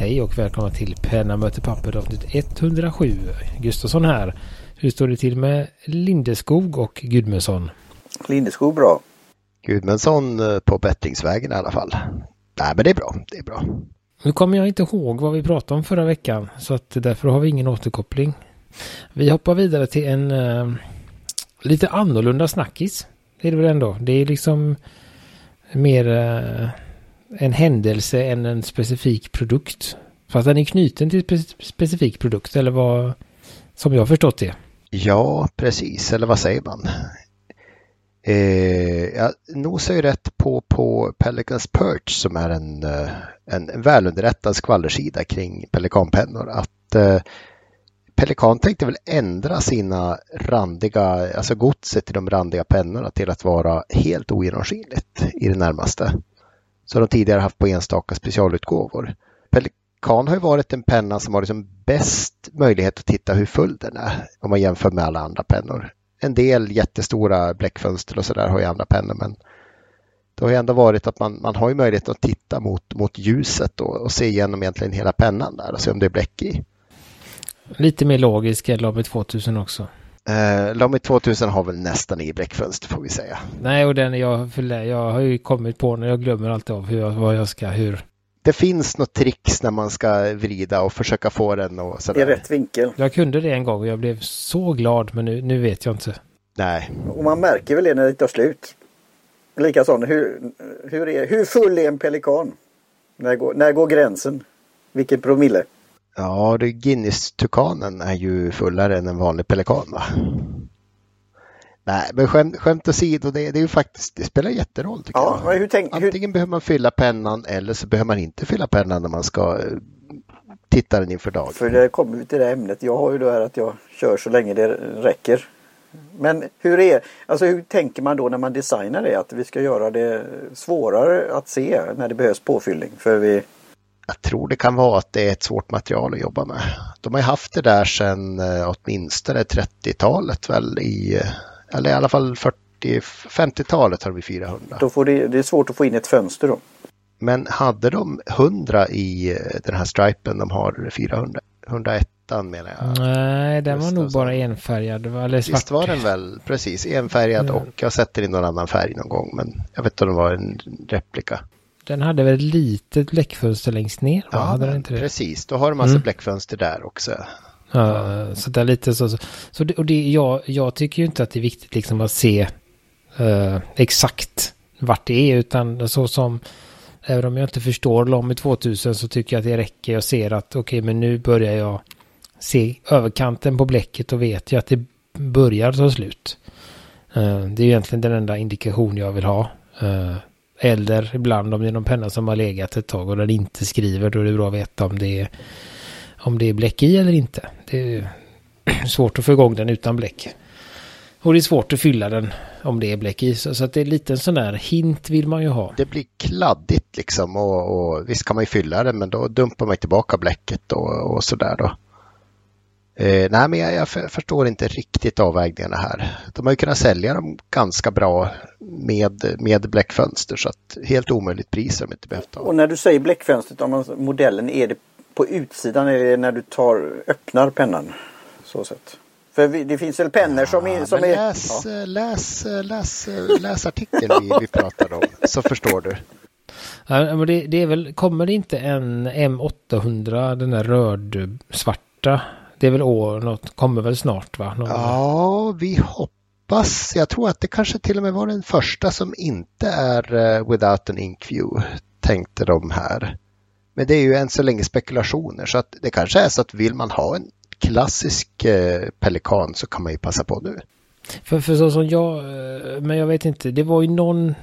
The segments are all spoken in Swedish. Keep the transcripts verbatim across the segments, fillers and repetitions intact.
Hej och välkomna till Penna möter papper avsnitt etthundrasju. Gustafsson här. Hur står det till med Lindeskog och Gudmundsson? Lindeskog bra. Gudmundsson på bättringsvägen i alla fall. Nej, men det är bra, det är bra. Nu kommer jag inte ihåg vad vi pratade om förra veckan, så att därför har vi ingen återkoppling. Vi hoppar vidare till en uh, lite annorlunda snackis. Det är det väl ändå. Det är liksom mer uh, en händelse än en specifik produkt. Fast den är knuten till en specifik produkt, eller vad som jag förstått det. Ja, precis. Eller vad säger man? Eh, jag nosar ju rätt på, på Pelicans Perch, som är en, en välunderrättad skvallersida kring pelikanpennor. Att eh, Pelikan tänkte väl ändra sina randiga, alltså godset i de randiga pennorna till att vara helt ogenomskinligt i det närmaste. Som de tidigare haft på enstaka specialutgåvor. Pelikan har ju varit en penna som har liksom bäst möjlighet att titta hur full den är om man jämför med alla andra pennor. En del jättestora bläckfönster och sådär har ju andra pennor, men det har ju ändå varit att man, man har ju möjlighet att titta mot, mot ljuset då, och se igenom egentligen hela pennan där och se om det är bläck i. Lite mer logisk än Lamy tvåtusen också. Uh, Lamy tvåtusen har väl nästan i bläckfönster, får vi säga. Nej, och den jag, jag har ju kommit på när jag glömmer allt av hur, vad jag ska, hur. Det finns något tricks när man ska vrida och försöka få den och sådär. I rätt vinkel. Jag kunde det en gång och jag blev så glad, men nu, nu vet jag inte. Nej. Och man märker väl det när det tar slut. Likaså, hur, hur, är, hur full är en pelikan? När går, när går gränsen? Vilken promille? Ja, Guinness-tukanen är ju fullare än en vanlig pelikan, va? Nej, men skämt, skämt åsido, det, det är ju faktiskt, det spelar jätteroll tycker ja, jag. Hur tänk, Antingen hur... behöver man fylla pennan eller så behöver man inte fylla pennan när man ska titta den inför dagen. För det kommer ut i det här ämnet. Jag har ju det här att jag kör så länge det räcker. Men hur är, alltså hur tänker man då när man designar det? Att vi ska göra det svårare att se när det behövs påfyllning? För vi... Jag tror det kan vara att det är ett svårt material att jobba med. De har ju haft det där sedan åtminstone trettiotalet väl i... Eller i alla fall fyrtio femtiotalet har vi fyrahundra. Då får det, det är svårt att få in ett fönster då. Men hade de hundra i den här stripen, de har fyrahundra. hundraett menar jag. Nej, den var nog bara enfärgad. Visst var den väl, precis, enfärgad ja. Och jag sätter in någon annan färg någon gång. Men jag vet inte om det var en replika. Den hade väl ett litet bläckfönster längst ner? Ja, hade den inte det? Precis. Då har de massa mm. bläckfönster där också. Ja, så där lite så, så det, och det, jag, jag tycker ju inte att det är viktigt liksom att se eh, exakt vart det är, utan så som även om jag inte förstår Lamy tvåtusen så tycker jag att det räcker. Jag ser att okej, okay, men nu börjar jag se överkanten på bläcket och vet jag att det börjar ta slut. Eh, det är egentligen den enda indikation jag vill ha. Eh, eller ibland om det är någon penna som har legat ett tag och den inte skriver, då är det bra att veta om det är Om det är bläck i eller inte. Det är svårt att få igång den utan bläck. Och det är svårt att fylla den om det är bläck i. Så att det är lite en sån där hint vill man ju ha. Det blir kladdigt liksom. Och, och visst kan man ju fylla den, men då dumpar man tillbaka bläcket och, och sådär då. Eh, nej, men jag, jag förstår inte riktigt avvägningarna här. De har ju kunnat sälja dem ganska bra med, med bläckfönster. Så att helt omöjligt priser de inte behövt ha. Och när du säger bläckfönstret, om modellen är det på utsidan är det när du tar, öppnar pennan. Så sett. För vi, det finns väl pennor som ja, är... Som men läs, är ja. läs, läs, läs artikeln vi, vi pratade om. Så förstår du. Ja, men det, det är väl, kommer det inte en M åttahundra, den där röd-svarta? Det är väl år, något, kommer väl snart va? Någon ja, där. Vi hoppas. Jag tror att det kanske till och med var den första som inte är uh, without an ink view, tänkte de här. Men det är ju än så länge spekulationer, så att det kanske är så att vill man ha en klassisk eh, pelikan så kan man ju passa på nu. För, för så som jag, men jag vet inte, det var ju någon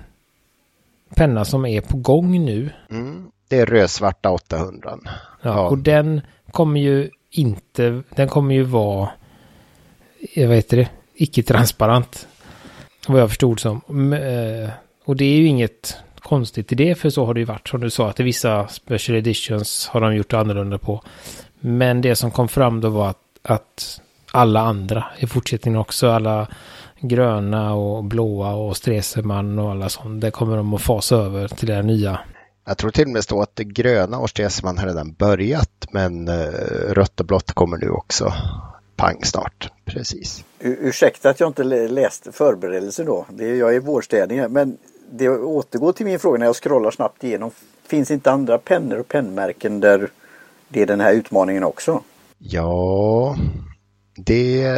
penna som är på gång nu. Mm, det är rödsvarta åttahundra. Ja, ja. Och den kommer ju inte, den kommer ju vara, jag vet det, icke-transparent. Vad jag förstod som. Och det är ju inget... konstigt i det, för så har det ju varit som du sa att i vissa special editions har de gjort annorlunda på. Men det som kom fram då var att, att alla andra i fortsättningen också, alla gröna och blåa och streseman och alla sånt, det kommer de att fasa över till det nya. Jag tror till och med stå att det gröna årsteseman har redan börjat, men rött och blått kommer nu också. Pang snart, precis. U- ursäkta att jag inte läste förberedelser då. Det är, jag är vårstädning, men det återgår till min fråga när jag scrollar snabbt igenom. Finns inte andra pennor och pennmärken där det är den här utmaningen också? Ja, det...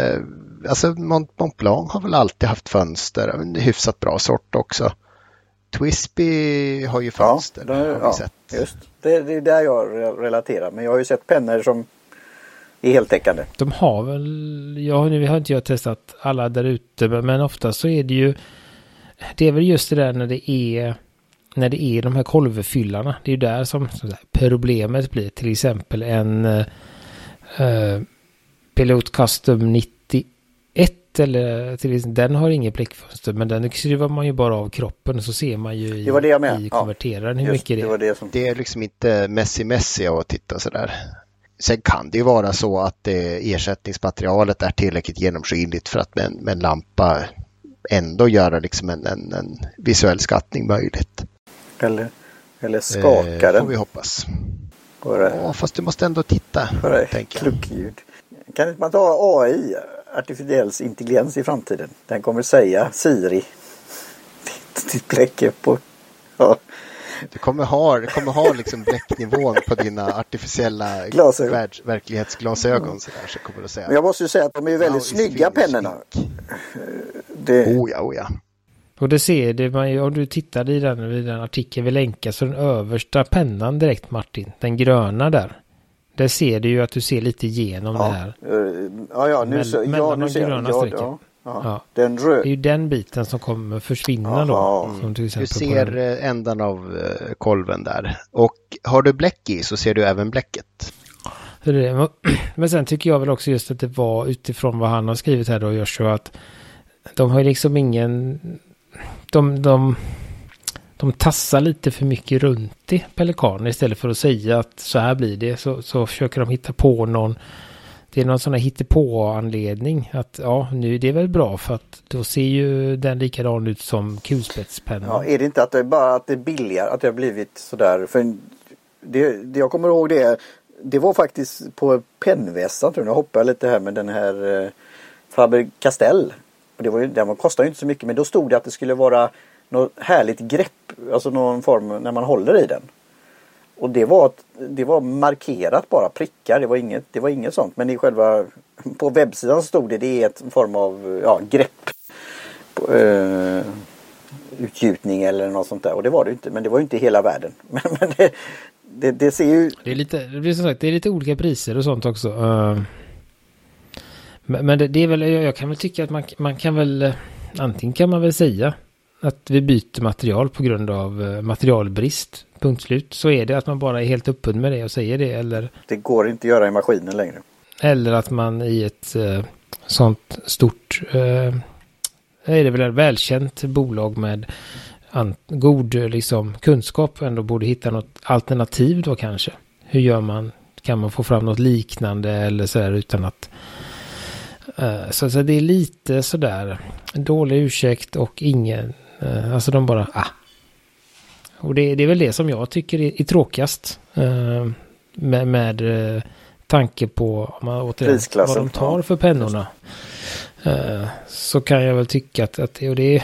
Alltså Mont Blanc har väl alltid haft fönster. En hyfsat bra sort också. Twisby har ju fönster. Ja, det, har vi ja, sett. Just. Det, det är där jag relaterar. Men jag har ju sett pennor som är heltäckande. De har väl... Ja, nu har inte jag testat alla där ute. Men ofta så är det ju... Det är väl just det där när det är... När det är de här kolvfyllarna. Det är ju där som problemet blir. Till exempel en... Uh, Pilot Custom nittio. Ett eller till, den har ingen blickfönster, men den skriver man ju bara av kroppen, så ser man ju i, det var det jag med. I konverteraren ja, hur just, mycket det, det, var det, som... det är liksom inte mässig-mässig att titta sådär. Sen kan det ju vara så att eh, ersättningsmaterialet är tillräckligt genomskinligt för att med, med en lampa ändå göra liksom en, en, en visuell skattning möjligt. Eller, eller skakaren. Eh, får vi hoppas. Ja, fast du måste ändå titta. Kluckljud. Kan man ta A I? Artificiell intelligens i framtiden. Den kommer säga Siri. Ditt bläcke på... Ja. Du kommer ha, du kommer ha liksom bläcknivån på dina artificiella värld, verklighetsglasögon. Så där, så kommer du säga. Jag måste ju säga att de är väldigt ja, snygga pennorna. Det... Oh ja, oh ja. Och det ser det man ju, om du tittar i den, i den artikeln vi länkar, så den översta pennan direkt, Martin. Den gröna där. Där ser du ju att du ser lite igenom ja. Det här. Ja, ja, nu, så, ja, nu ser jag. Ja, ja, ja. Den röd. Det är ju den biten som kommer försvinna ja, då. Ja. Som till exempel du ser på den. Ändan av kolven där. Och har du bläck i så ser du även bläcket. Men sen tycker jag väl också just att det var utifrån vad han har skrivit här då, Joshua, att de har liksom ingen... De... de De tassar lite för mycket runt i pelikaner istället för att säga att så här blir det. Så, så försöker de hitta på någon. Det är någon sån här hittepå-anledning. Att ja, nu det är väl bra för att då ser ju den likadan ut som kulspetspennan. Ja, är det inte att det är bara att det är billigare att det har blivit sådär? För det, det jag kommer ihåg det. Det var faktiskt på pennvässan tror jag. Jag hoppade lite här med den här eh, Faber-Castell. Och det var ju, den kostade ju inte så mycket, men då stod det att det skulle vara något härligt grepp, alltså någon form när man håller i den. Och det var det var markerat bara prickar, det var inget det var inget sånt, men i själva på webbsidan stod det det är ett form av ja, grepp eh, utgjutning eller något sånt där, och det var det inte, men det var ju inte hela världen. Men, men det, det det ser ju det är lite det blir som sagt det är lite olika priser och sånt också. Uh, men men det, det är väl jag kan väl tycka att man man kan väl antingen kan man väl säga att vi byter material på grund av materialbrist, punkt slut, så är det att man bara är helt öppen med det och säger det. Eller det går inte att göra i maskinen längre. Eller att man i ett eh, sånt stort, eh, är det väl ett välkänt bolag med an- god liksom, kunskap ändå borde hitta något alternativ då kanske. Hur gör man? Kan man få fram något liknande eller sådär utan att... Eh, så, så det är lite sådär dålig ursäkt och ingen... Alltså de bara, ah. Och det, det är väl det som jag tycker är, är tråkigast. Eh, med med eh, tanke på om man, återigen, vad de tar för pennorna. Eh, så kan jag väl tycka att, att och det,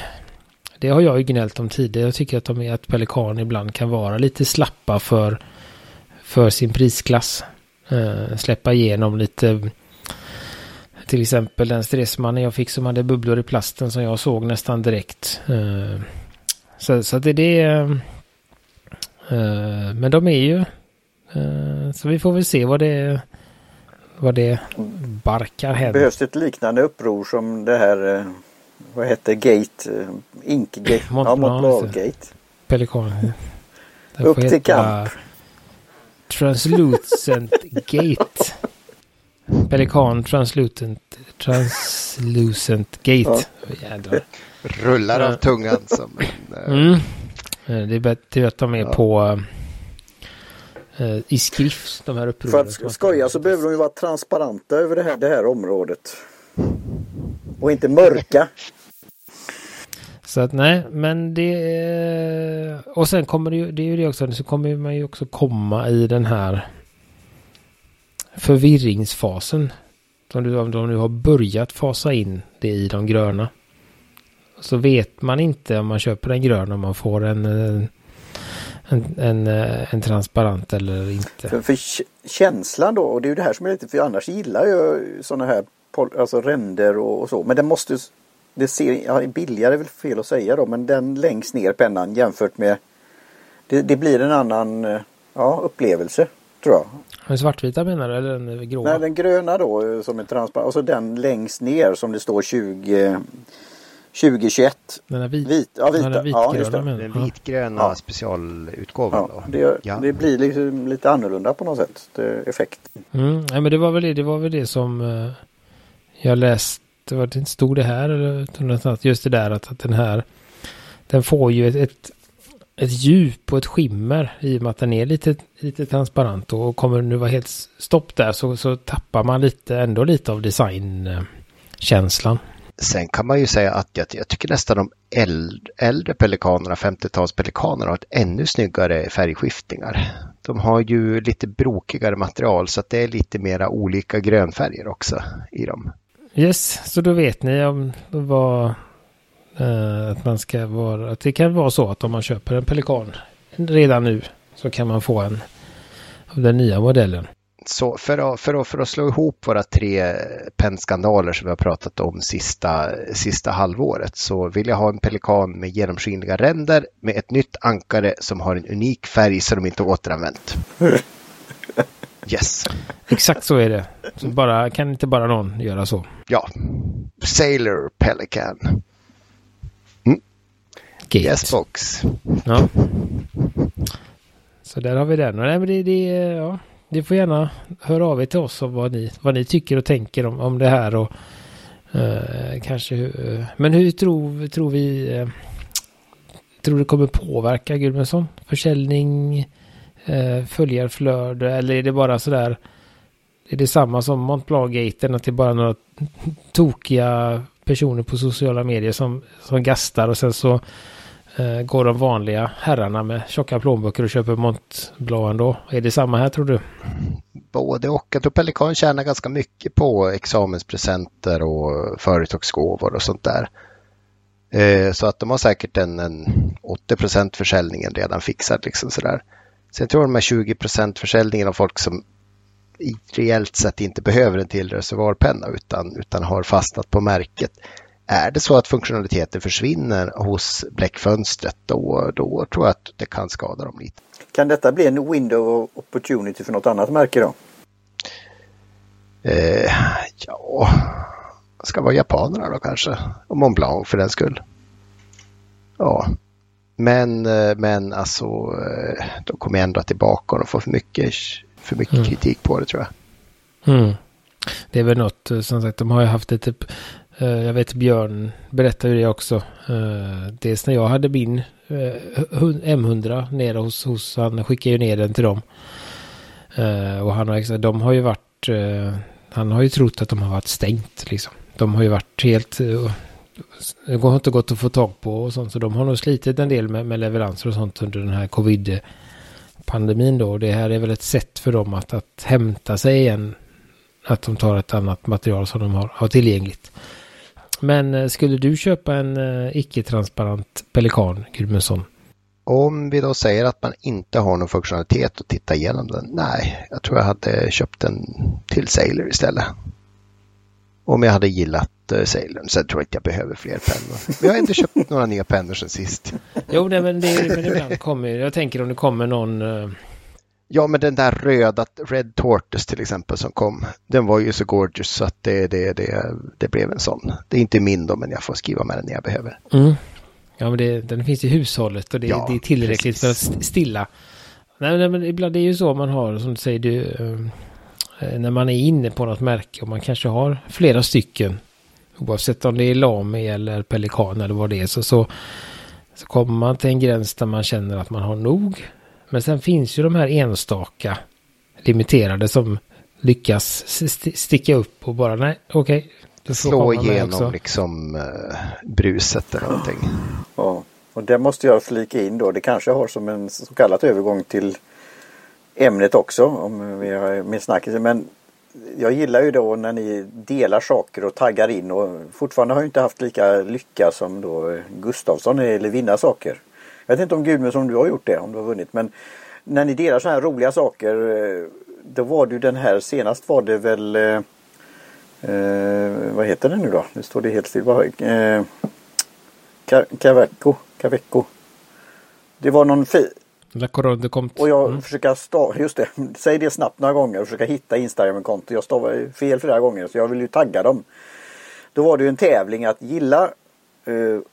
det har jag ju gnällt om tidigare. Jag tycker att, de är, att Pelikan ibland kan vara lite slappa för, för sin prisklass. Eh, släppa igenom lite... Till exempel den stressmannen jag fick som hade bubblor i plasten som jag såg nästan direkt. Så, så det är det. Men de är ju. Så vi får väl se vad det, vad det barkar hem. Behövs ett liknande uppror som det här. Vad heter Gate? Inkgate. Mont ja, Mont Blanc-gate. Pelikan. Upp till kamp. Translucent Gate. Pelikan Translucent Translucent Gate. Ja. Rullar av tungan som en, mm. Det är bättre att de är ja. På äh, i skrift de här upproren. För att skoja så behöver de ju vara transparenta över det här, det här området. Och inte mörka. Så att nej, men det... Och sen kommer det ju, det är ju det också, så kommer man ju också komma i den här förvirringsfasen. Som du, om de nu har börjat fasa in det i de gröna. Så vet man inte om man köper en grön om man får en... en En, en, en transparent eller inte. För, för känslan då, och det är ju det här som är lite, för annars gillar jag sådana här pol, alltså ränder och, och så, men den måste, det ser, ja, billigare är väl fel att säga då, men den längst ner pennan jämfört med det, det blir en annan, ja, upplevelse tror jag. Den svartvita menar du, eller den grå? Nej, den gröna då som är transparent, och så den längst ner som det står tjugo tjugohundratjugoett. Den är vit, vit, ja, vita. Den är vitgröna, ja, den vitgröna, ja, specialutgåvan. Ja, det, ja. Det blir liksom lite annorlunda på något sätt, det, effekt. Mm, ja, men det var väl det, det, var väl det som eh, jag läste, det var inte stod det här eller just det där att, att den här den får ju ett, ett, ett djup och ett skimmer i och med att den är lite, lite transparent, och kommer nu vara helt stopp där så, så tappar man lite, ändå lite av designkänslan. Sen kan man ju säga att jag, jag tycker nästan de äldre, äldre pelikanerna, femtiotalspelikanerna, har ett ännu snyggare färgskiftningar. De har ju lite brokigare material så att det är lite mera olika grönfärger också i dem. Yes, så då vet ni om vad, eh, att man ska vara, att det kan vara så att om man köper en pelikan redan nu så kan man få en av den nya modellen. Så för att, för, att, för att slå ihop våra tre pennskandaler som vi har pratat om sista, sista halvåret, så vill jag ha en pelikan med genomskinliga ränder med ett nytt ankare som har en unik färg som de inte har återanvänt. Yes. Exakt så är det. Så bara, kan inte bara någon göra så? Ja. Sailor Pelikan. Mm. Yes box. Ja. Så där har vi den. Nej, men det, det, ja. Ni får gärna höra av er till oss om vad ni, vad ni tycker och tänker om, om det här. Och, eh, kanske, eh, men hur tror, tror vi eh, tror det kommer påverka Gudmundsson? Försäljning, eh, följarflöde, eller är det bara sådär, är det samma som Mont Blanc-gaten, att det är bara några tokiga personer på sociala medier som, som gastar och sen så går de vanliga herrarna med tjocka plånböcker och köper Mont Blanc ändå? Är det samma här tror du? Både och. Jag tror Pelikan tjänar ganska mycket på examenspresenter och företagsgåvor och sånt där. Så att de har säkert en, en åttio procent försäljningen redan fixad. Liksom sådär. Sen tror jag de här tjugo procent försäljningen av folk som i reellt sett inte behöver en till reservoarpenna utan, utan har fastnat på märket. Är det så att funktionaliteten försvinner hos bläckfönstret, då, då tror jag att det kan skada dem lite. Kan detta bli en window opportunity för något annat märke då? Eh, ja, ska vara japanerna då kanske. Och Mont Blanc för den skull. Ja, men, men alltså de kommer ändå tillbaka och de får för mycket, för mycket mm. kritik på det tror jag. Mm. Det är väl något, som sagt, de har ju haft lite... Jag vet Björn berättade ju det också. Dels när jag hade min M hundra nere hos, hos han skickade ju ner den till dem. Och han har, de har ju varit, han har ju trott att de har varit stängt liksom. De har ju varit helt, det har inte gått att få tag på och sånt. Så de har nog slitit en del med, med leveranser och sånt under den här covid-pandemin då. Det här är väl ett sätt för dem att, att hämta sig igen. Att de tar ett annat material som de har, har tillgängligt. Men skulle du köpa en eh, icke-transparent pelikan, Gudmundsson? Om vi då säger att man inte har någon funktionalitet att titta igenom den. Nej, jag tror jag hade köpt en till Sailor istället. Om jag hade gillat Sailor, så jag tror jag inte jag behöver fler pennor. Jag har inte köpt några nya pennor sen sist. Jo, nej, men det men ibland kommer ju. Jag tänker om det kommer någon... Eh, Ja, men den där röda Red Tortoise till exempel som kom, den var ju så gorgeous så att det, det, det, det blev en sån. Det är inte min då, men jag får skriva med den när jag behöver. Mm. Ja, men det, den finns i hushållet och det, ja, det är tillräckligt precis. För att stilla. Nej, nej, men ibland det är ju så man har, som du säger, du, när man är inne på något märke och man kanske har flera stycken, oavsett om det är Lamy eller Pelikan eller vad det är, så, så, så kommer man till en gräns där man känner att man har nog. Men sen finns ju de här enstaka limiterade som lyckas st- sticka upp och bara nej, okej, okay, det slå igenom liksom bruset eller någonting. Ja, och det måste jag flika in då. Det kanske har som en så kallad övergång till ämnet också, om vi har min snackelse. Men jag gillar ju då när ni delar saker och taggar in, och fortfarande har jag inte haft lika lycka som då Gustavsson eller vinna saker. Jag vet inte om Gudmund som du har gjort det, om du har vunnit, men när ni delar så här roliga saker, då var du den här senast var det väl eh, vad heter den nu då? Nu står det helt still. Eh, Kaweco, Kaweco. Det var någon fi- La Couronne du Comte. Och jag mm. försöker stav, just det, säg det snabbt några gånger och försöka hitta Instagram-konto. Jag stavar fel flera gånger, så jag vill ju tagga dem. Då var det ju en tävling att gilla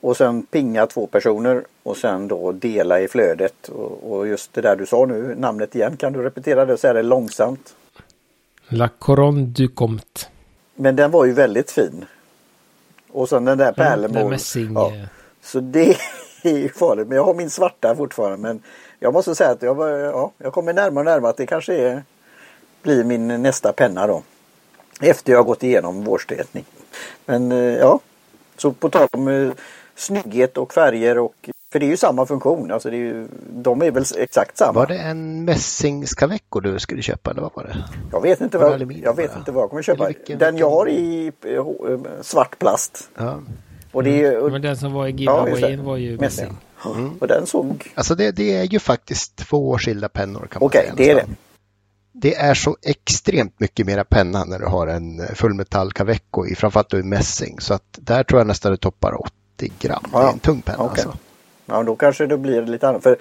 och sen pinga två personer och sen då dela i flödet. Och just det där du sa nu, namnet igen, kan du repetera det och säga det långsamt? La Couronne du Comte. Men den var ju väldigt fin. Och sen den där pärlemor. Mm, ja. Så det är ju farligt, men jag har min svarta fortfarande, men jag måste säga att jag, var, ja, jag kommer närmare och närmare att det kanske är, blir min nästa penna då. Efter jag har gått igenom vårstetning. Men ja, så på tal om snygghet och färger, och, för det är ju samma funktion. Alltså det är ju, de är väl exakt samma. Var det en mässingskaveckor du skulle köpa eller vad var det? Jag vet inte vad jag, jag, vet inte vad jag kommer köpa. Vilken, den jag har i svart plast. Ja. Och det, och, mm. Men den som var i giveawayen ja, var ju mässing. Mm. Och den såg... Alltså det, det är ju faktiskt två skilda pennor kan man okay, säga. Okej, det är det. Det är så extremt mycket mera penna när du har en fullmetall Kaweco i, framförallt du är mässing. Så att där tror jag nästan det toppar åttio gram. Ja. Det är en tung penna okay. Alltså. Ja, då kanske det blir lite annat. För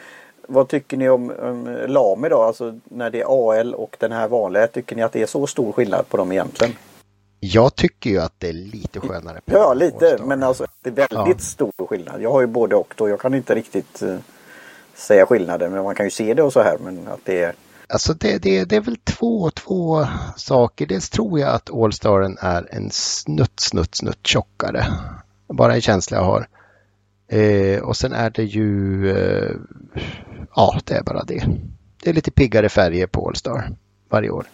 vad tycker ni om, om Lamy då? Alltså när det är A L och den här vanliga, tycker ni att det är så stor skillnad på dem egentligen? Jag tycker ju att det är lite skönare. Ja, lite, men alltså det är väldigt ja. Stor skillnad. Jag har ju både och då, jag kan inte riktigt uh, säga skillnaden, men man kan ju se det och så här, men att det är... Alltså det, det, det är väl två, två saker. Dels tror jag att Allstaren är en snutt, snutt, snutt tjockare. Bara en känsla jag har. Eh, och sen är det ju... Eh, ja, det är bara det. Det är lite piggare färger på Allstar varje år.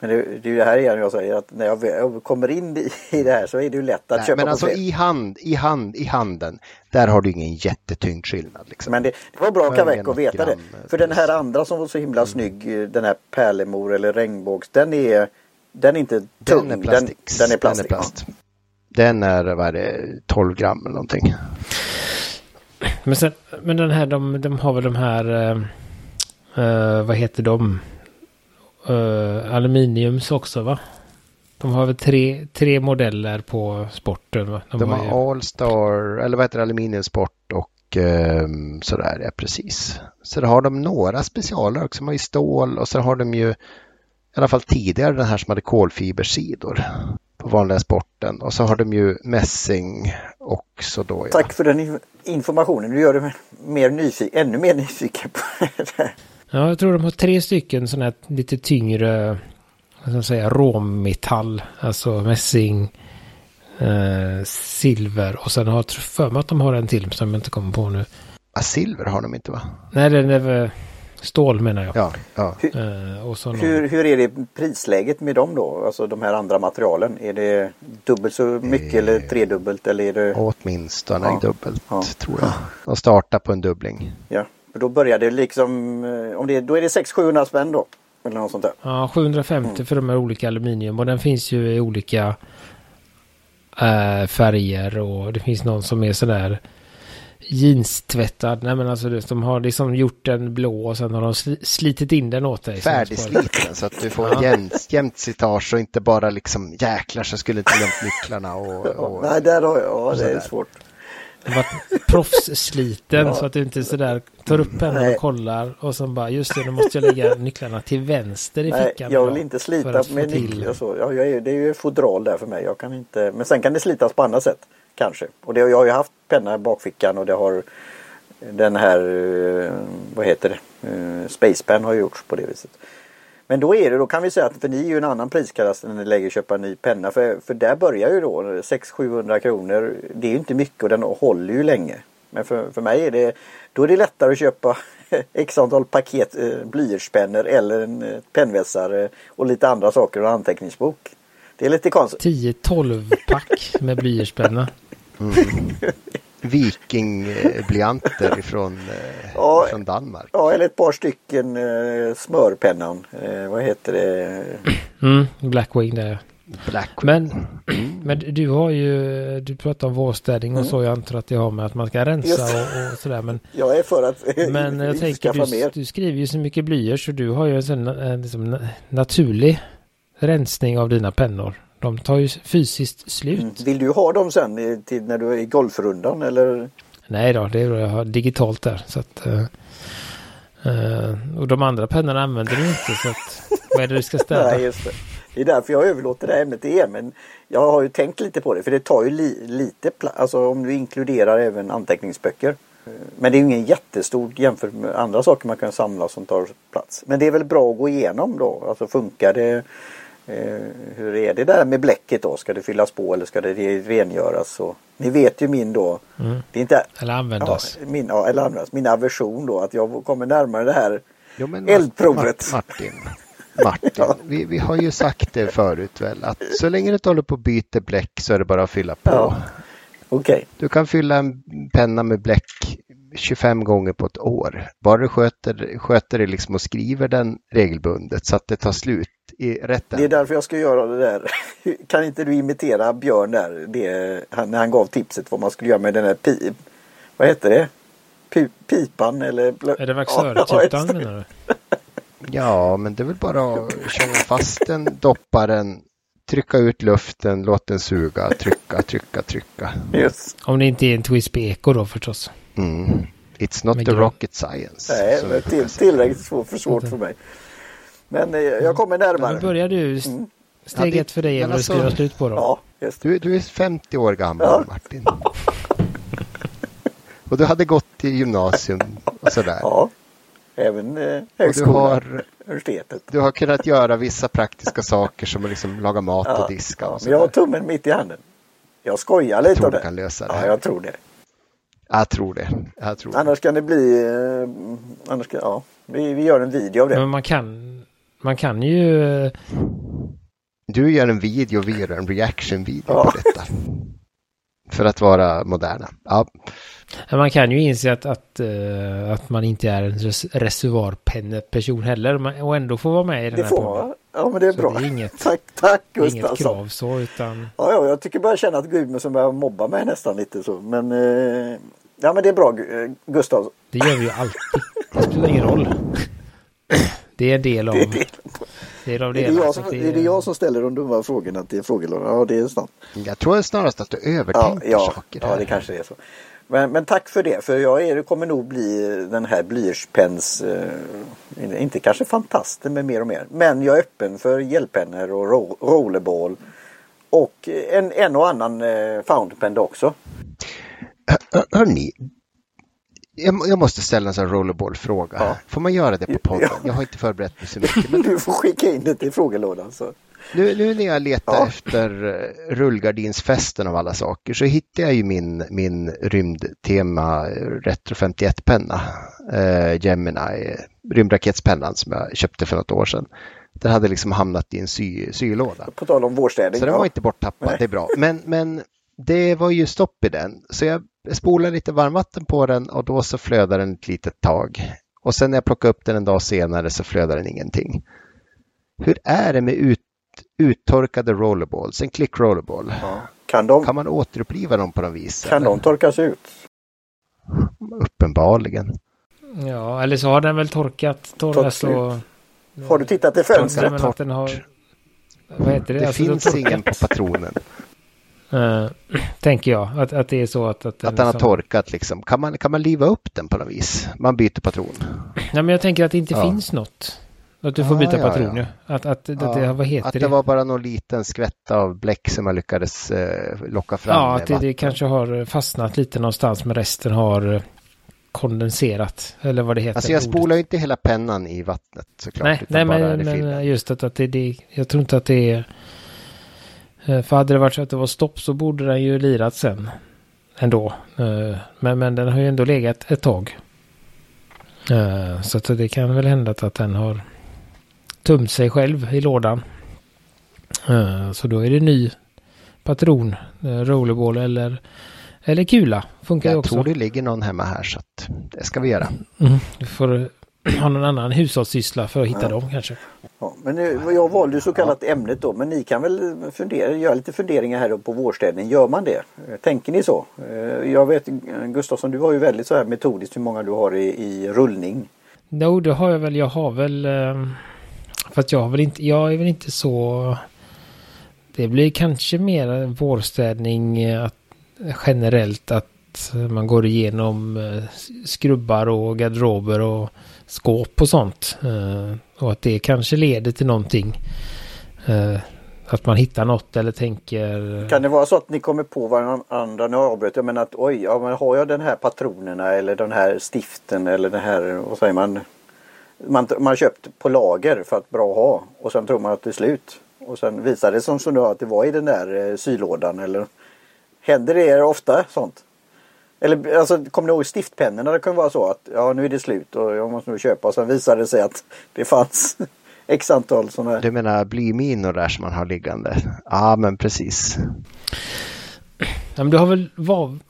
Men det, det är ju det här igen jag säger, att när jag, jag kommer in i det här så är det ju lätt att nej, köpa. Men alltså i, hand, i, hand, i handen, där har du ingen jättetyngdskillnad. Liksom. Men det, det var bra Kaweco att veta gram, det. För den här andra som var så himla mm. snygg, den här pärlemor eller regnbågs, den är, den är inte tung. Den är plastik. Den, den är, plastik. Den är, plast. Den är vad är det, tolv gram eller någonting. Men, sen, men den här, de, de har väl de här, uh, vad heter de? Uh, aluminiums också va? De har väl tre, tre modeller på sporten va? De, de har ju... Allstar, eller vad heter det, aluminiumsport och um, sådär, ja precis. Så har de några specialer också, de har ju stål och så har de ju i alla fall tidigare den här som hade kolfibersidor på vanliga sporten, och så har de ju mässing också då. Ja. Tack för den informationen, du gör det mer nyfiken, ännu mer nyfiken på det här. Ja, jag tror de har tre stycken sådana här lite tyngre, vad ska man säga, råmetall, alltså mässing, eh, silver, och sen har jag för mig att de har en till som jag inte kommer på nu. Ja, silver har de inte va? Nej, det är stål menar jag. Ja, ja. Hur, eh, och så hur, hur är det prisläget med dem då? Alltså de här andra materialen, är det dubbelt så mycket eh, eller tredubbelt? Eller är det... Åtminstone ja. dubbelt ja. tror jag. De startar på en dubbling. Ja. För då börjar det liksom, om det, då är det sex hundra sju hundra spänn då, eller något sånt där. Ja, sjuhundrafemtio mm. för de här olika aluminium, och den finns ju i olika äh, färger, och det finns någon som är sådär jeans-tvättad. Nej men alltså det, de har liksom gjort den blå och sen har de sl- slitit in den åt dig. Färdigsliten så att du får ja. jämnt, jämnt citage och inte bara liksom jäklar så skulle inte glömt nycklarna. Och, och, nej, där har jag, ja, det är svårt. Varit proffssliten ja. Så att du inte sådär tar upp henne och kollar och sen bara, just det, nu måste jag lägga nycklarna till vänster i fickan. Nej, jag vill inte slita med nycklar och så. Ja, jag är, det är ju fodral där för mig. Jag kan inte, men sen kan det slitas på annat sätt, kanske. Och det, jag har ju haft penna i bakfickan och det har den här, vad heter det, Spacepen har gjorts på det viset. Men då är det, då kan vi säga att för ni är ju en annan prisklass när ni lägger köpa en ny penna. För, för där börjar ju då sex hundra sju hundra kronor. Det är ju inte mycket och den håller ju länge. Men för, för mig är det, då är det lättare att köpa x antal paket eh, blyertspennor eller en eh, pennvässare och lite andra saker och anteckningsbok. Det är lite konstigt. tio tolv pack med blyertspenna. Mm. Vikingblyjanter ifrån, ja, ifrån Danmark. Ja, eller ett par stycken eh, smörpennan. Eh, vad heter det? Mm, Blackwing där. Blackwing. Men, men du har ju, du pratar om vårstädning och mm. så, jag antar att jag har med att man ska rensa och, och sådär. Men, jag är för att men jag tänker, du, du skriver ju så mycket blyer så du har ju en sån en, liksom, naturlig rensning av dina pennor. De tar ju fysiskt slut. Mm. Vill du ha dem sen till när du är i golfrundan eller? Nej då, det är då jag har digitalt där. Så att, uh, och de andra pennorna använder du inte så att, vad är det du ska städa? Nej, just det. Det är därför jag överlåter det här ämnet till er, men jag har ju tänkt lite på det, för det tar ju li- lite plats, alltså om du inkluderar även anteckningsböcker. Men det är ju ingen jättestor jämfört med andra saker man kan samla som tar plats. Men det är väl bra att gå igenom då, alltså funkar det, eh, hur är det där med bläcket då? Ska det fyllas på eller ska det rengöras? Så, ni vet ju min då, mm. det är inte, eller användas. Ja, min, ja, eller användas, min aversion då, att jag kommer närmare det här jo, men eldprovet. Martin. Martin, ja. vi, vi har ju sagt det förut väl, att så länge du inte håller på att byta bläck så är det bara att fylla på. Ja. Okay. Du kan fylla en penna med bläck tjugofem gånger på ett år. Bara du sköter, sköter det liksom och skriver den regelbundet så att det tar slut i rätten. Det är därför jag ska göra det där. Kan inte du imitera Björn där, det, han, när han gav tipset vad man skulle göra med den här pi, vad heter det? Pi, pipan eller... Är det vaxörtiptan menar du? Ja, men det är väl bara att känna fast den, doppa den, trycka ut luften, låt den suga, trycka, trycka, trycka. Yes. Om det inte är en Twisby Eco då förstås. Mm. It's not men the grön. Rocket science. Nej, det är till, tillräckligt svårt för, svårt för mig. Men eh, jag kommer närmare. Nu börjar du st- steget mm. för dig eller alltså, skriva slut på då. Ja, just det. Du, du är femtio år gammal, ja. Martin. Och du hade gått i gymnasium och sådär. Ja. Även eh, högskolan, du har, universitetet. Du har kunnat göra vissa praktiska saker som liksom laga mat ja, och diska. Och ja, men jag har tummen mitt i handen. Jag skojar lite jag av det. Jag tror du kan lösa det här. Ja, jag tror det. Jag tror det. Jag tror annars det. Kan det bli... Eh, annars kan, ja, vi, vi gör en video av det. Men man kan, man kan ju... Eh... Du gör en video, vi gör en reaction-video ja. På detta. För att vara moderna. Ja. Man kan ju inse att, att, att man inte är en reservoarpenneperson heller och ändå får vara med i den det här podden. Ja, men det är så bra. Det är inget, tack, tack, Gustav, inget krav så, utan... Ja, ja, jag tycker bara känna att Gud som börjar mobba mig nästan lite så. Men, ja, men det är bra, Gustav. Det gör vi ju alltid. Det spelar ingen roll. Det är en del av... Det är del. Det är, det, är, det, jag som, det är... är det jag som ställer de dumma frågorna till frågelådan? Ja, det är snart. Jag tror snarast att du övertänker ja, ja, saker. Ja, här. Det kanske är så. Men, men tack för det, för jag är, kommer nog bli den här blyertspens, eh, inte kanske fantasten, men mer och mer. Men jag är öppen för hjälppennor och ro, rollerball och en, en och annan eh, fountainpen också. Hör, hör ni, jag, jag måste ställa en sån rollerball-fråga. Ja. Får man göra det på podden? Ja. Jag har inte förberett mig så mycket. Men... Du får skicka in det till frågelådan så. Nu, nu när jag letar ja. efter rullgardinsfesten av alla saker så hittar jag ju min, min rymdtema Retro femtioett-penna. Eh, Gemini, rymdraketspennan som jag köpte för något år sedan. Den hade liksom hamnat i en sy, sylåda. På tal om vårstädning. Så den var ja. Inte borttappad, nej. Det är bra. Men, men det var ju stopp i den. Så jag spolade lite varmvatten på den och då så flödade den ett litet tag. Och sen när jag plockade upp den en dag senare så flödade den ingenting. Hur är det med ut uttorkade rollerballs, en klick rollerball. Ja. Kan, de, kan man återuppliva dem på något vis? Kan eller? De torkas ut? Uppenbarligen. Ja, eller så har den väl torkat. Torkat så... Har du tittat i fönstret? Tork. Har... Vad heter det? Det alltså, finns det ingen på patronen. uh, tänker jag. Att, att det är så att... Att den, att den har som... torkat liksom. Kan man, kan man liva upp den på något vis? Man byter patron. Nej, men jag tänker att det inte ja. Finns något. Att du får ah, byta ja, patron ja. Att, att, att, ja. Det, vad heter att det, det var bara någon liten skvätt av bläck som man lyckades eh, locka fram. Ja, att det, det kanske har fastnat lite någonstans men resten har kondenserat. Eller vad det heter. Alltså jag ordet. Spolar ju inte hela pennan i vattnet såklart. Nej, nej men, men just att, att det, det, jag tror inte att det är... För hade det varit så att det var stopp så borde den ju lirat sen ändå. Men, men den har ju ändå legat ett tag. Så att det kan väl hända att den har... tum sig själv i lådan. Uh, så då är det ny patron, uh, rollerball eller, eller kula. Funkar jag också. Jag tror det ligger någon hemma här, så att det ska vi göra. Mm, du får ha någon annan hushållssyssla för att hitta ja. dem kanske. Ja, men nu, jag valde så kallat ja. ämnet då, men ni kan väl fundera, göra lite funderingar här på vårstädning. Gör man det? Tänker ni så? Jag vet, Gustafsson, du har ju väldigt så här metodiskt hur många du har i, i rullning. No, det har jag väl. Jag har väl... För att jag har väl inte... Jag är väl inte så... Det blir kanske mer vårstädning att, generellt att man går igenom skrubbar och garderober och skåp och sånt. Och att det kanske leder till någonting. Att man hittar något eller tänker... Kan det vara så att ni kommer på varandra när jag avbryter? Men att oj, ja, men har jag den här patronerna eller den här stiften eller den här... Vad säger man? Man, man har köpt på lager för att bra ha. Och sen tror man att det är slut. Och sen visar det som så att det var i den där sylådan eller... Händer det er ofta sånt? Eller alltså, kommer ni ihåg stiftpennorna? Det kan vara så att ja, nu är det slut och jag måste nu köpa. Och sen visade det sig att det fanns x antal sådana här. Du menar blyminor där som man har liggande? Ja, men precis. Ja, men det har väl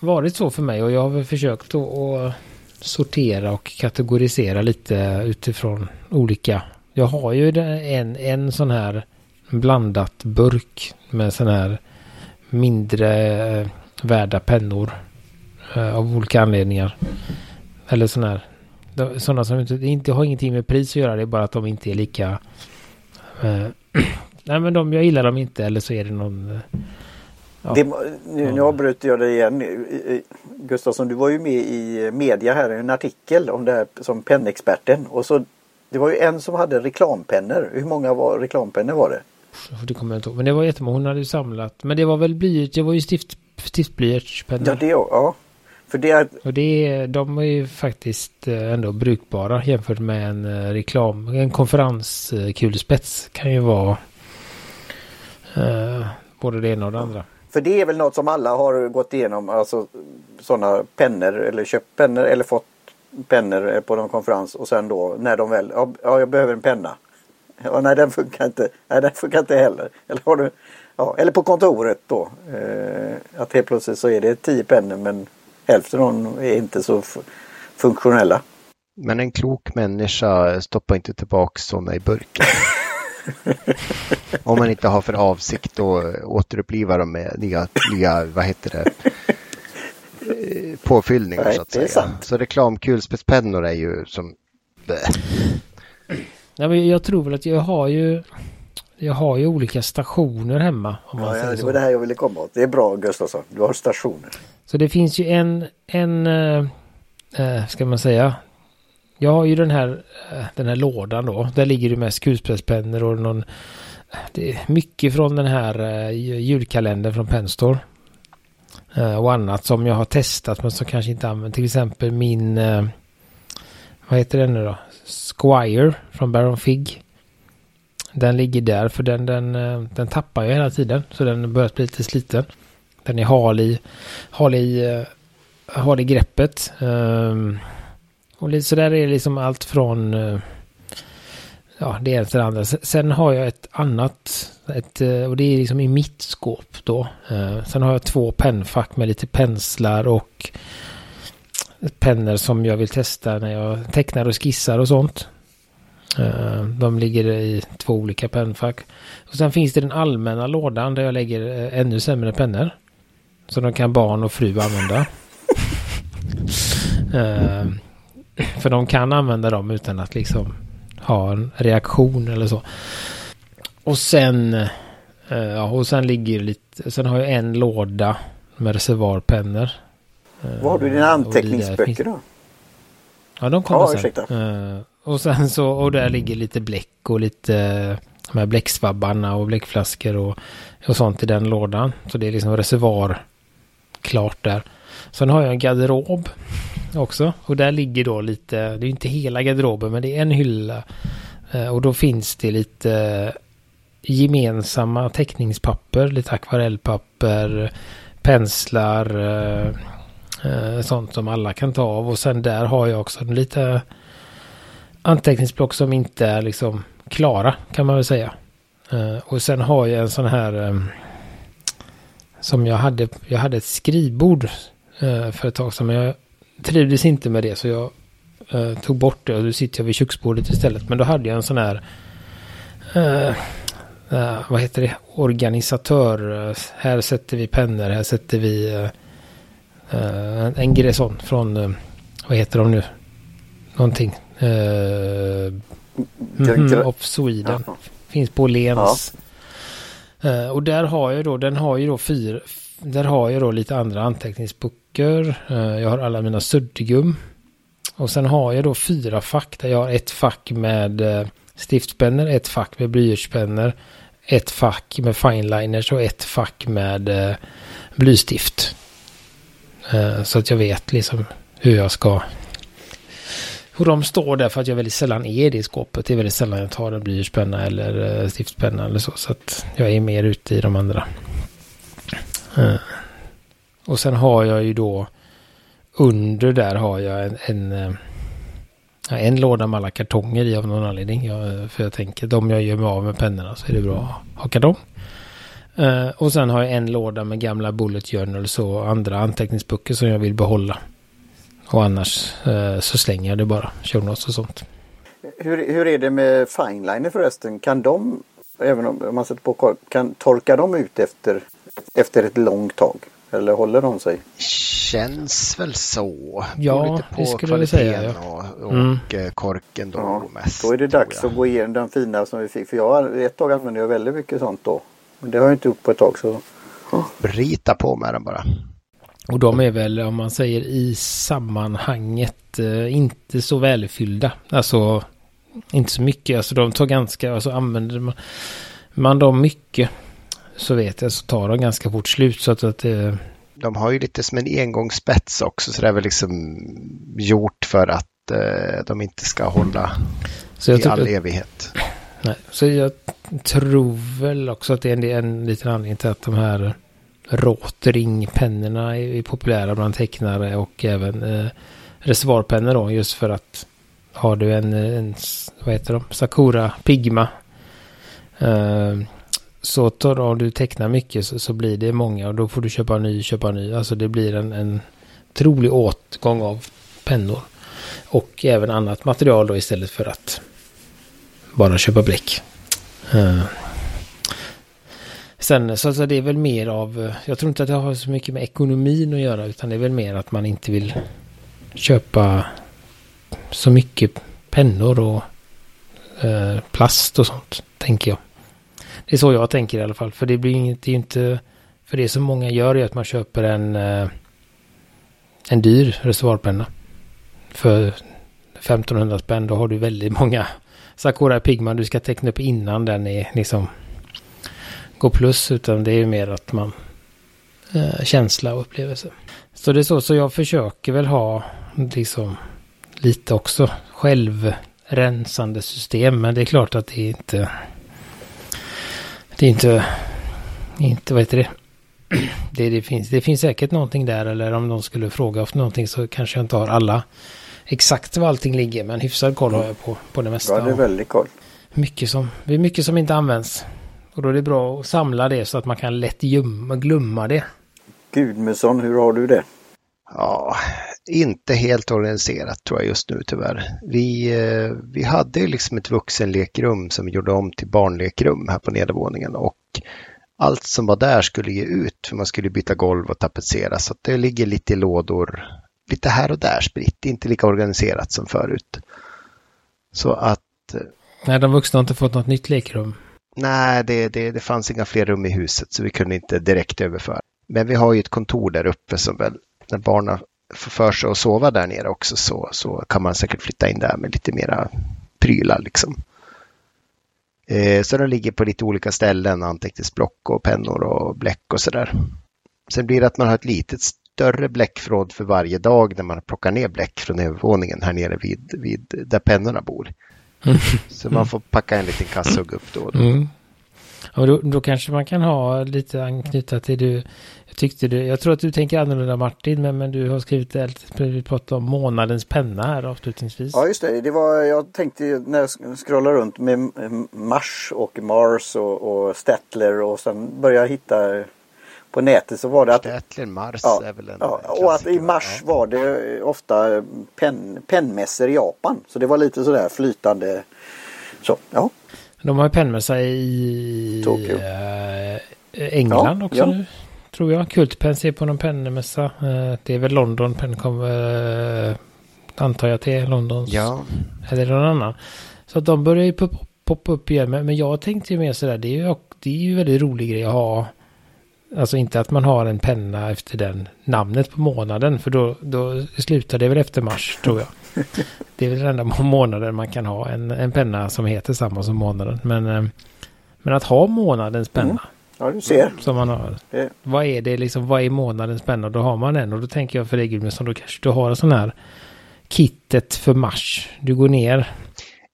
varit så för mig och jag har väl försökt att sortera och kategorisera lite utifrån olika. Jag har ju en, en sån här blandat burk med sån här mindre värda pennor. Av olika anledningar. Eller sådana här. Sådana som inte, inte har ingenting med pris att göra. Det är bara att de inte är lika... Eh, nej, men de, jag gillar dem inte. Eller så är det någon... Ja, det, nu, nu avbryter jag dig igen. Gustafsson, du var ju med i media här. En artikel om det här som pennexperten. Och så, det var ju en som hade reklampennor. Hur många var, reklampennor var det? Det kommer jag inte ihåg. Men det var jättemånga. Hon hade ju samlat. Men det var väl blyert. Det var ju stift, stiftblyertspennor. Ja, det ja. För det är... Och det är, de är ju faktiskt ändå brukbara jämfört med en reklam. En konferenskulspets kan ju vara eh, både det ena och det andra. För det är väl något som alla har gått igenom, alltså sådana pennor eller köpt pennor eller fått pennor på någon konferens och sen då när de väl, ja jag behöver en penna. Ja, nej den funkar inte, nej den funkar inte heller. Eller har du, ja, eller på kontoret då, eh, att helt plötsligt så är det tio pennor men hälften av dem är inte så f- funktionella. Men en klok människa stoppar inte tillbaka sådana i burken. Om man inte har för avsikt att återuppliva dem med nya, nya vad heter det, påfyllningar. Nej, så att säga. Sant. Så reklamkulspetspennor är ju som... Nej, men jag tror väl att jag har ju... Jag har ju olika stationer hemma. Om man ja, säger det var så. Det här jag ville komma åt. Det är bra, Gustafsson. Du har stationer. Så det finns ju en... en äh, ska man säga... Jag har ju den här, äh, den här lådan då. Där ligger det mest kulspetspennor och någon... Det är mycket från den här äh, julkalendern från Pen Store. Äh, och annat som jag har testat men som kanske inte använder. Till exempel min... Äh, vad heter den nu då? Squire från Baron Fig. Den ligger där för den, den, den tappar ju hela tiden. Så den börjar bli lite sliten. Den är hal i, hal i, hal i greppet. Um, och lite så där är det liksom allt från uh, ja, det ena till det andra. Sen har jag ett annat. Ett, och det är liksom i mitt skåp då. Uh, sen har jag två pennfack med lite penslar och pennor som jag vill testa när jag tecknar och skissar och sånt. Uh, de ligger i två olika pennfack. Och sen finns det den allmänna lådan där jag lägger uh, ännu sämre pennor. Så de kan barn och fru använda. uh, för de kan använda dem utan att liksom ha en reaktion eller så. Och sen uh, och sen ligger lite, sen har jag en låda med reservarpennor. Uh, Vad har du dina anteckningsböcker då? Ja, de kommer ja, sen. Uh, Och sen så, och där ligger lite bläck och lite de här bläcksvabbarna och bläckflaskor och, och sånt i den lådan. Så det är liksom reservoar klart där. Sen har jag en garderob också. Och där ligger då lite, det är inte hela garderoben men det är en hylla. Och då finns det lite gemensamma teckningspapper, lite akvarellpapper, penslar, sånt som alla kan ta av. Och sen där har jag också lite... anteckningsblock som inte är liksom klara kan man väl säga. Uh, och sen har jag en sån här um, som jag hade jag hade ett skrivbord uh, för ett tag sedan, men jag trivdes inte med det, så jag uh, tog bort det och nu sitter jag vid köksbordet istället. Men då hade jag en sån här uh, uh, vad heter det, organisatör, uh, här sätter vi pennor, här sätter vi uh, uh, en grej sån från uh, vad heter de nu, någonting uh, mm, of Sweden. Ja. Finns på Lens. Ja. Uh, och där har jag då, den har ju då fyra, där har jag då lite andra anteckningsböcker. Uh, jag har alla mina suddgum. Och sen har jag då fyra fack. Där jag har ett fack med uh, stiftspennor, ett fack med blyertspennor, ett fack med fineliners och ett fack med uh, blystift. Uh, så att jag vet liksom hur jag ska... Hur de står där, för att jag väldigt sällan är det i skåpet. Det är väldigt sällan jag tar en blyertspenna eller stiftspenna eller så. Så att jag är mer ute i de andra. Mm. Och sen har jag ju då under där har jag en, en, en låda med alla kartonger i av någon anledning. Jag, för jag tänker, de jag gör mig av med pennorna så är det bra att haka dem. Uh, och sen har jag en låda med gamla bullet journals och andra anteckningsböcker som jag vill behålla. Och annars eh, så slänger jag det bara, journals och sånt. Hur, hur är det med fineliner förresten? Kan de, även om man sätter på kork, kan torka dem ut efter, efter ett långt tag? Eller håller de sig? Känns väl så. Ja, lite på kvaliteten säga, ja. och, och mm. korken då, ja, mest. Då är det dags att gå igenom den fina som vi fick. För jag ett tag använde jag väldigt mycket sånt då. Men det har jag inte gjort på ett tag. Så. Oh. Rita på med den bara. Och de är väl, om man säger i sammanhanget, eh, inte så välfyllda. Alltså, inte så mycket. Alltså, de tar ganska, alltså använder man, man dem mycket så vet jag, så tar de ganska fort slut. Så att, att, eh. De har ju lite som en engångsspets också, så det är väl liksom gjort för att eh, de inte ska hålla så jag i all att, evighet. Nej, så jag tror väl också att det är en, en liten anledning till att de här råtringpennorna är populära bland tecknare och även eh, reservoarpennor då, just för att har du en, en vad heter de, Sakura Pigma eh, så tar, om du tecknar mycket så, så blir det många och då får du köpa ny, köpa ny, alltså det blir en, en trolig åtgång av pennor och även annat material då istället för att bara köpa bläck. eh. Sen, så alltså, det är väl mer av, jag tror inte att det har så mycket med ekonomin att göra, utan det är väl mer att man inte vill köpa så mycket pennor och eh, plast och sånt, tänker jag. Det är så jag tänker i alla fall, för det blir inget, det är inte, för det som många gör är att man köper en eh, en dyr reservoarpenna för femtonhundra spänn, då har du väldigt många Sakura Pigma du ska teckna upp innan den är liksom gå plus, utan det är ju mer att man eh, känsla och upplevelse. Så det är så, så jag försöker väl ha liksom lite också självrensande system, men det är klart att det är inte det är inte inte vad heter det? det det finns det finns säkert någonting där, eller om någon skulle fråga efter någonting så kanske jag inte har alla exakt var allting ligger, men hyfsad koll har jag på på det mesta. Ja, det är väldigt koll. Mycket som det är mycket som inte används. Och då är det bra att samla det så att man kan lätt gömma, glömma det. Gudmusson, hur har du det? Ja, inte helt organiserat tror jag just nu tyvärr. Vi, vi hade liksom ett vuxenlekrum som vi gjorde om till barnlekrum här på nedervåningen. Och allt som var där skulle ge ut, för man skulle byta golv och tapetsera. Så att det ligger lite i lådor, lite här och där spritt. Inte lika organiserat som förut. Så att... Nej, de vuxna har inte fått något nytt lekrum. Nej, det, det, det fanns inga fler rum i huset så vi kunde inte direkt överföra. Men vi har ju ett kontor där uppe som väl, när barnen får för sig att sova där nere också så, så kan man säkert flytta in där med lite mera prylar liksom. Eh, så de ligger på lite olika ställen, anteckningsblock och pennor och bläck och sådär. Sen blir det att man har ett litet större bläckförråd för varje dag när man plockar ner bläck från övervåningen här nere vid, vid där pennorna bor. Mm. Så man får packa en liten kasse och upp då. då. Mm. Och då, då kanske man kan ha lite anknyta till du. Jag tyckte du, jag tror att du tänker annorlunda Martin, men, men du har skrivit ett prat om månadens penna här avslutningsvis. Ja just det, det var, jag tänkte när jag scrollade runt med Mars och Mars och, och Staedtler och sen började jag hitta på nätet så var det att... Staedtler, Mars ja, är väl en ja, och att i Mars var det ofta pen, pennmässor i Japan, så det var lite sådär flytande så, ja. De har ju pennmässa i Tokyo. England ja, också ja. Nu, tror jag. Kultpens är på någon pennmässa. Det är väl London Pen kommer, antar jag till Londons. Ja. Eller någon annan. Så att de börjar ju poppa pop upp igen. Men jag tänkte ju mer sådär, det är ju, det är ju en väldigt rolig grej att ha. Alltså inte att man har en penna efter den namnet på månaden. För då, då slutar det väl efter mars, tror jag. Det är väl den enda månaden man kan ha en, en penna som heter samma som månaden. Men, men att ha månadens penna. Mm. Ja, du ser. Som man har. Det. Vad är det liksom, vad är månadens penna? Då har man en. Och då tänker jag för dig Gudmundsson, som då kanske du har en sån här kittet för mars. Du går ner.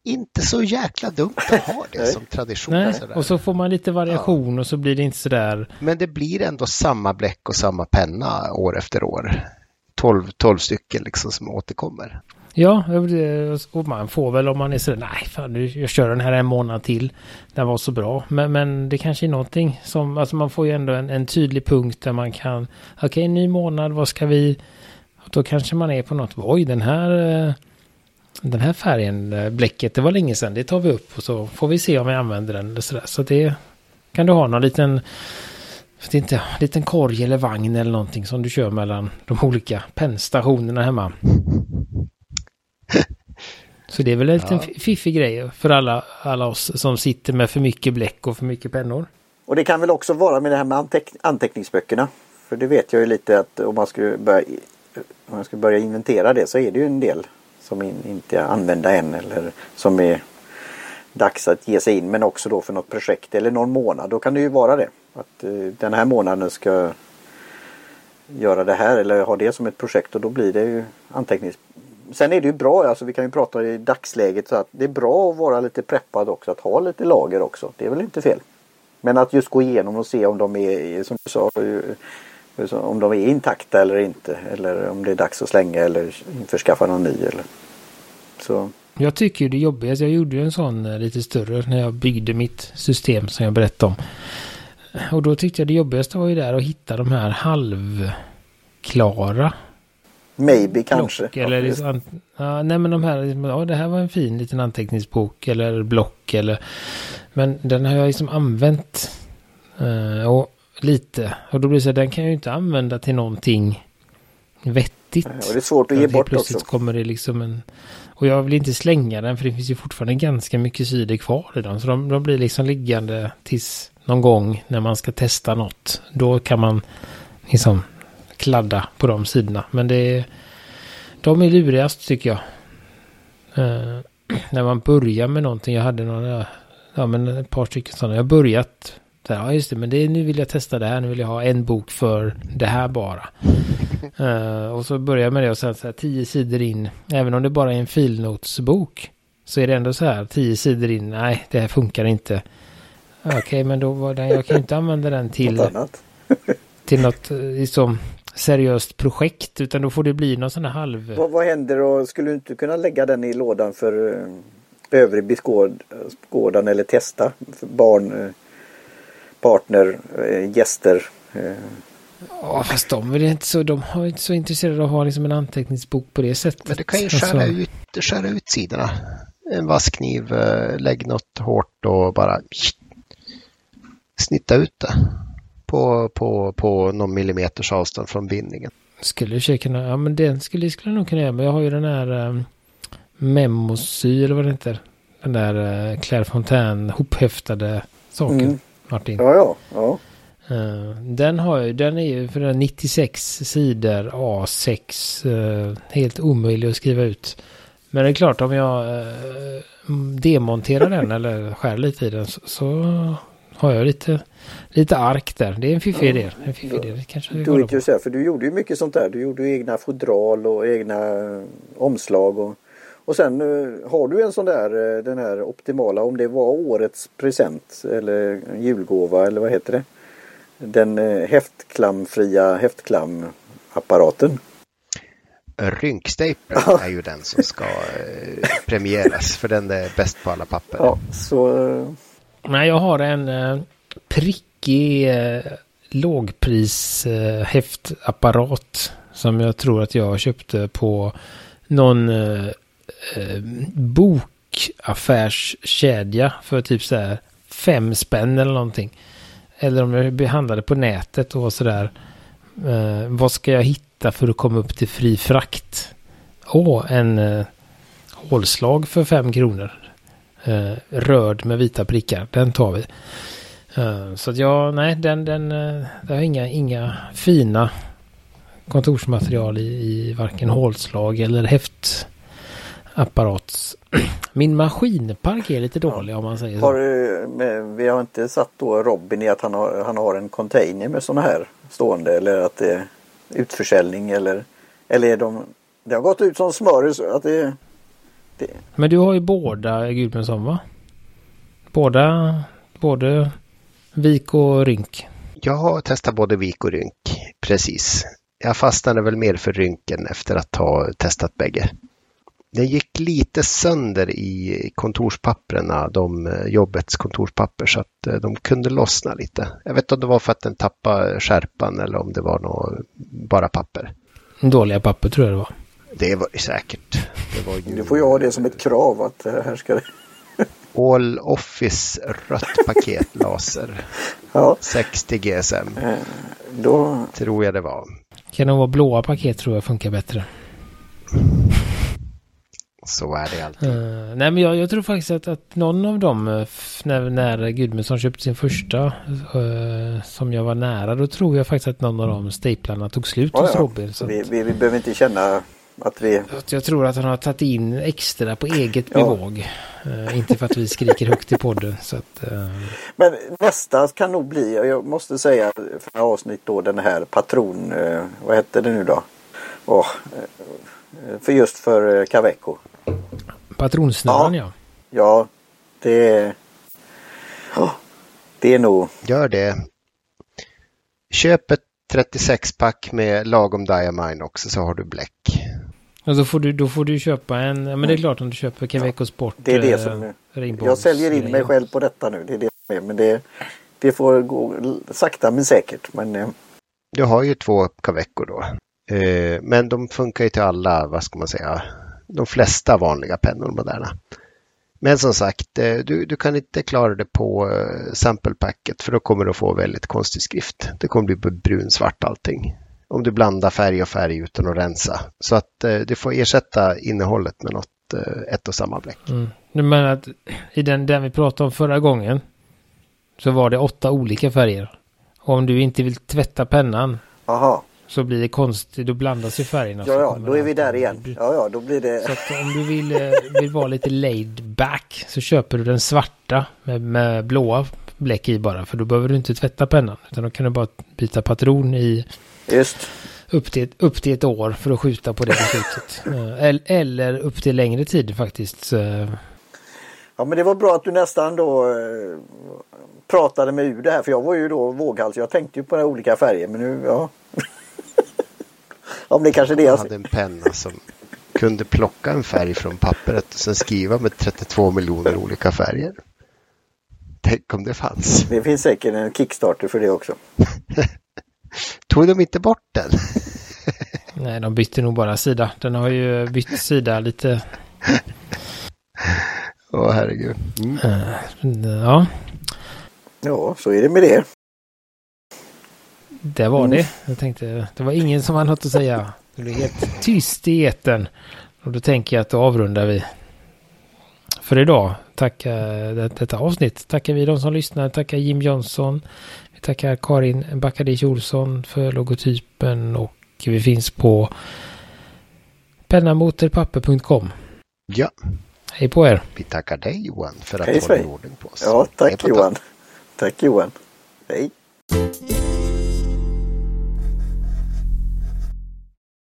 Inte så jäkla dumt att ha det som tradition. Nej, och så får man lite variation ja. Och så blir det inte sådär. Men det blir ändå samma bläck och samma penna år efter år. tolv, tolv stycken liksom som återkommer. Ja, och man får väl om man är sådär, nej fan nu, jag kör den här en månad till. Den var så bra. Men, men det kanske är någonting som, alltså man får ju ändå en, en tydlig punkt där man kan, okej okay, ny månad, vad ska vi, då kanske man är på något, oj den här... Den här färgen, bläcket, det var länge sedan. Det tar vi upp och så får vi se om vi använder den eller sådär. Så det kan du ha någon liten, vet inte, liten korg eller vagn eller någonting som du kör mellan de olika pennstationerna hemma. Så det är väl en liten ja. Fiffig grej för alla, alla oss som sitter med för mycket bläck och för mycket pennor. Och det kan väl också vara med det här med anteck- anteckningsböckerna. För det vet jag ju lite att om man skulle börja, om man skulle börja inventera det så är det ju en del som in, inte använda än eller som är dags att ge sig in, men också då för något projekt eller någon månad, då kan det ju vara det att eh, den här månaden ska göra det här eller ha det som ett projekt och då blir det ju antecknings. Sen är det ju bra, alltså vi kan ju prata i dagsläget så att det är bra att vara lite preppad också, att ha lite lager också, det är väl inte fel. Men att just gå igenom och se om de är, som du sa, om de är intakta eller inte, eller om det är dags att slänga eller införskaffa någon ny eller så. Jag tycker det jobbiga, jag gjorde ju en sån lite större när jag byggde mitt system som jag berättade om. Och då tyckte jag det jobbigaste var ju där att hitta de här halvklara. Maybe kanske. Eller liksom, ja, nej men de här, ja det här var en fin liten anteckningsbok eller block eller, men den har jag liksom använt och lite. Och då blir det så här, den kan jag ju inte använda till någonting vettigt. Ja, och det är svårt att ge bort plötsligt också. Kommer det liksom en, och jag vill inte slänga den för det finns ju fortfarande ganska mycket sidor kvar i dem. Så de, de blir liksom liggande tills någon gång när man ska testa något. Då kan man liksom kladda på de sidorna. Men det, de är lurigast tycker jag. Uh, när man börjar med någonting. Jag hade några, ja men ett par stycken sådana. Jag har börjat... Ja just det, men det är, nu vill jag testa det här, nu vill jag ha en bok för det här bara. uh, och så börjar jag med det och sen så här tio sidor in, även om det bara är en filnotsbok så är det ändå så här tio sidor in, nej det här funkar inte. Okej, okay, men då var den, jag kan inte använda den till något annat. Till något liksom seriöst projekt, utan då får det bli någon sån här halv... Vad, vad händer då? Skulle du inte kunna lägga den i lådan för uh, övrig beskådan eller testa för barn... Uh... partner, äh, gäster. Äh. Ja, fast de är inte så, de har inte så intresserade av att ha liksom en anteckningsbok på det sättet. Men du kan ju skära, alltså. ut, skära ut sidorna. En vasskniv, äh, lägg något hårt och bara snitta ut det på, på, på någon millimeters avstånd från bindningen. Skulle jag kunna, ja men den skulle, skulle jag nog kunna göra, men jag har ju den här äh, memosyr eller vad det heter. Den där äh, Clairefontaine hophäftade saken. Mm. Martin. Ja, ja, ja. Den har ju, den är ju för den nittiosex sidor A sex helt omöjlig att skriva ut. Men det är klart om jag demonterar den eller skär lite i den så, så har jag lite lite ark där. Det är en fiffig idé. En fiffig idé. Det kanske vi går på. För du gjorde ju mycket sånt där. Du gjorde ju egna fodral och egna omslag och Och sen har du en sån där, den här optimala, om det var årets present eller julgåva eller vad heter det? Den häftklamfria häftklamapparaten. Rynkstapeln ja. Är ju den som ska premieras för den är bäst på alla papper. Ja, så... Nej, jag har en prickig lågpris häftapparat som jag tror att jag köpte på någon eh, bokaffärskedja för typ så här fem spänn eller någonting. Eller om jag behandlade på nätet och sådär. Eh, vad ska jag hitta för att komma upp till fri frakt? Åh, oh, en eh, hålslag för fem kronor. Eh, röd med vita prickar. Den tar vi. Eh, så att jag, nej, den, den, eh, det har inga, inga fina kontorsmaterial i, i varken hålslag eller häftapparat. Min maskinpark är lite dålig om man säger så. Har du, vi har inte satt då Robin i att han har, han har en container med sådana här stående eller att det är utförsäljning eller, eller är de, det har gått ut som smör så att det, det. Men du har ju båda Gudmundsson va? Båda, både vik och rynk. Jag har testat både vik och rynk, precis. Jag fastnade väl mer för rynken efter att ha testat bägge. Det gick lite sönder i kontorspapperna, de jobbets kontorspapper, så att de kunde lossna lite. Jag vet inte om det var för att den tappade skärpan eller om det var något, bara papper. Dåliga papper tror jag det var. Det var säkert. Det var ju... Du får ju ha det som ett krav att här ska det... All Office rött paket laser. Ja. sextio G S M. Då tror jag det var. Kan det vara blåa paket tror jag funkar bättre. Så är det alltid. Uh, nej men jag, jag tror faktiskt att, att någon av dem när, när Gudmundsson köpte sin första uh, som jag var nära, då tror jag faktiskt att någon av de staplarna tog slut ja, hos Robin. Så vi, vi, vi behöver inte känna att vi... Att jag tror att han har tagit in extra på eget ja. Bevåg. Uh, inte för att vi skriker högt i podden. Så att, uh... Men nästa kan nog bli, jag måste säga för några avsnitt då, den här patron, uh, vad hette det nu då? Oh, uh, för just för uh, Kaweco. Patronsnören, ja. Ja, ja det, oh, det är nog... Gör det. Köp ett trettiosex pack med lagom Diamine också så har du bläck. Alltså får du, då får du köpa en, men det är klart om du köper Kaweco Sport. Ja, det är det som eh, Ringborgs, jag säljer in mig själv på detta nu, det är det som är, men det, det får gå sakta men säkert. Men, eh. Du har ju två Kaweco då, eh, men de funkar ju till alla, vad ska man säga, de flesta vanliga pennor moderna. Men som sagt, eh, du, du kan inte klara det på eh, samplepacket för då kommer du få väldigt konstig skrift. Det kommer bli brunsvart allting. Om du blandar färg och färg utan att rensa. Så att eh, du får ersätta innehållet med något, eh, ett och samma bläck. Mm. Du menar att i den, den vi pratade om förra gången så var det åtta olika färger. Och om du inte vill tvätta pennan aha. så blir det konstigt, då blandas ju färgerna. Ja, ja då är vi där igen. Ja, ja, då blir det... Så att om du vill, eh, vill vara lite laid back så köper du den svarta med, med blåa bläck i bara. För då behöver du inte tvätta pennan utan då kan du bara byta patron i... Just. Upp till, upp till ett år för att skjuta på det beslutet. Eller upp till längre tid faktiskt. Ja men det var bra att du nästan då pratade med ur det här. För jag var ju då våghals. Jag tänkte ju på de olika färger. Men nu, ja. Om det kanske det jag hade en penna som kunde plocka en färg från pappret och sen skriva med trettiotvå miljoner olika färger. Tänk om det fanns. Det finns säkert en Kickstarter för det också. Tog de inte bort den? Nej, de bytte nog bara sida. Den har ju bytt sida lite. Åh, oh, herregud. Mm. Ja. Ja, så är det med det. Det var mm. det. Jag tänkte, det var ingen som hade något att säga. Det blev helt tyst i eten. Och då tänker jag att då avrundar vi. För idag, tack detta avsnitt. Tackar vi de som lyssnar. Tackar Jim Johnson. Tackar Karin Backadich Olsson för logotypen och vi finns på pennamoterpapper punkt com. Ja. Hej på er. Vi tackar dig Johan för att du håller ordning på oss. Ja, tack Johan. Tack Johan. Hej.